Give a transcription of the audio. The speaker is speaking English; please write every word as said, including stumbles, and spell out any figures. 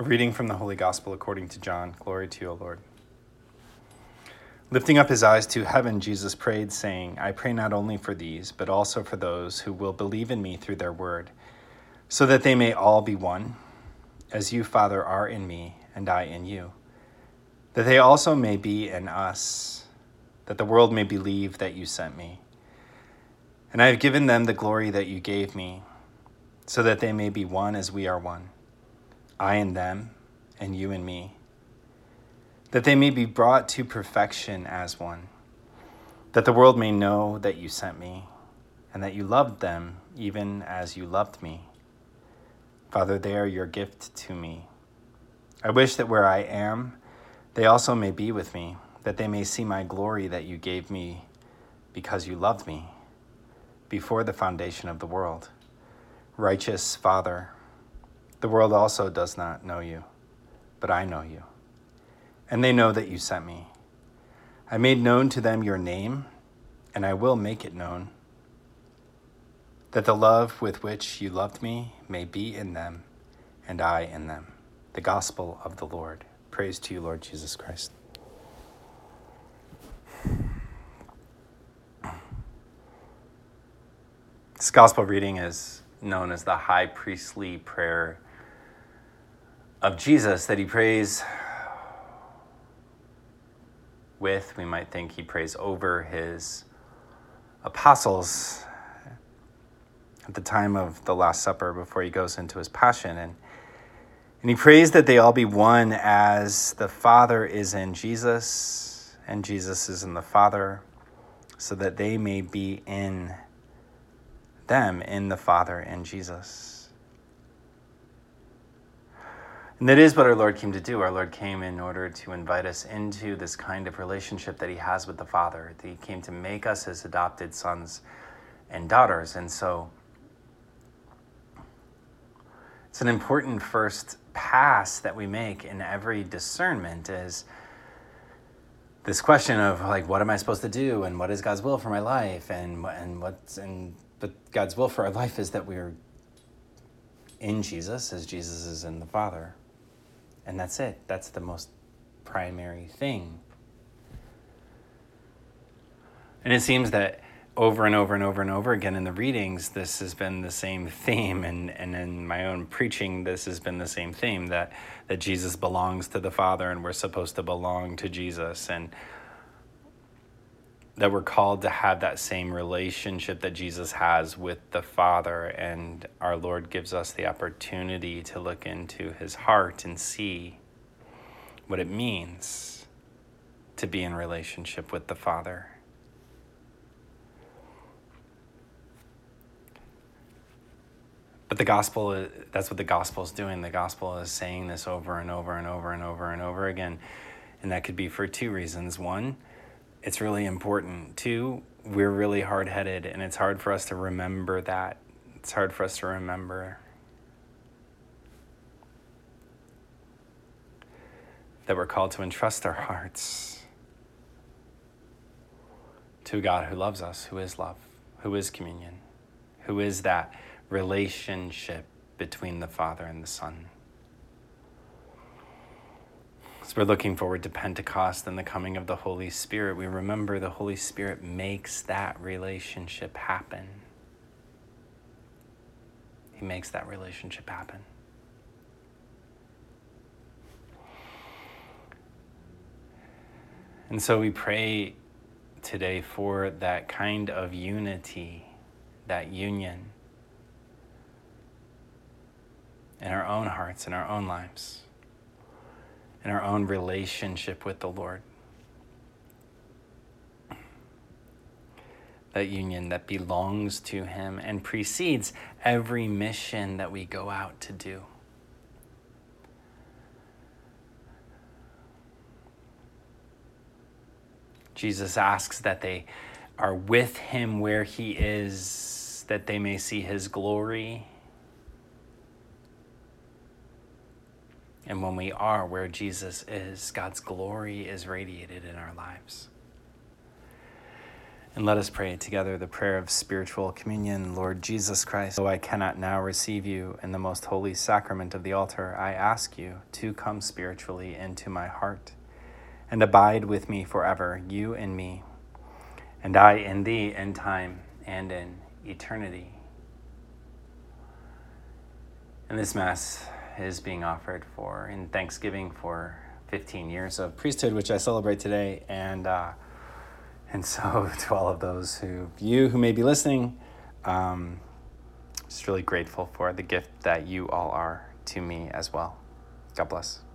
A reading from the Holy Gospel according to John. Glory to you, O Lord. Lifting up his eyes to heaven, Jesus prayed, saying, I pray not only for these, but also for those who will believe in me through their word, so that they may all be one, as you, Father, are in me, and I in you, that they also may be in us, that the world may believe that you sent me. And I have given them the glory that you gave me, so that they may be one as we are one. I in them, and you in me, that they may be brought to perfection as one, that the world may know that you sent me, and that you loved them even as you loved me. Father, they are your gift to me. I wish that where I am, they also may be with me, that they may see my glory that you gave me because you loved me before the foundation of the world. Righteous Father, the world also does not know you, but I know you, and they know that you sent me. I made known to them your name, and I will make it known, that the love with which you loved me may be in them, and I in them. The Gospel of the Lord. Praise to you, Lord Jesus Christ. This Gospel reading is known as the high priestly prayer of Jesus, that he prays with, we might think he prays over his apostles at the time of the Last Supper before he goes into his passion. And, and he prays that they all be one as the Father is in Jesus and Jesus is in the Father, so that they may be in them, in the Father and Jesus. And that is what our Lord came to do. Our Lord came in order to invite us into this kind of relationship that he has with the Father, that he came to make us his adopted sons and daughters. And so it's an important first pass that we make in every discernment, is this question of, like, what am I supposed to do, and what is God's will for my life, and and what's and but God's will for our life is that we are in Jesus as Jesus is in the Father. And that's it. That's the most primary thing. And it seems that over and over and over and over again in the readings, this has been the same theme. And, and in my own preaching, this has been the same theme, that, that Jesus belongs to the Father, and we're supposed to belong to Jesus. And that we're called to have that same relationship that Jesus has with the Father. And our Lord gives us the opportunity to look into his heart and see what it means to be in relationship with the Father. But the gospel, that's what the gospel is doing. The gospel is saying this over and over and over and over and over again. And that could be for two reasons. One, it's really important. Two, we're really hard-headed, and it's hard for us to remember that. It's hard for us to remember that we're called to entrust our hearts to a God who loves us, who is love, who is communion, who is that relationship between the Father and the Son. So we're looking forward to Pentecost and the coming of the Holy Spirit. We remember the Holy Spirit makes that relationship happen. He makes that relationship happen. And so we pray today for that kind of unity, that union in our own hearts, in our own lives, in our own relationship with the Lord. That union that belongs to him and precedes every mission that we go out to do. Jesus asks that they are with him where he is, that they may see his glory. And when we are where Jesus is, God's glory is radiated in our lives. And let us pray together the prayer of spiritual communion. Lord Jesus Christ, though I cannot now receive you in the most holy sacrament of the altar, I ask you to come spiritually into my heart and abide with me forever, you in me, and I in thee in time and in eternity. And this Mass is being offered for in thanksgiving for fifteen years of priesthood, which I celebrate today, and uh, And so to all of those who, you who may be listening, um, just really grateful for the gift that you all are to me as well. God bless.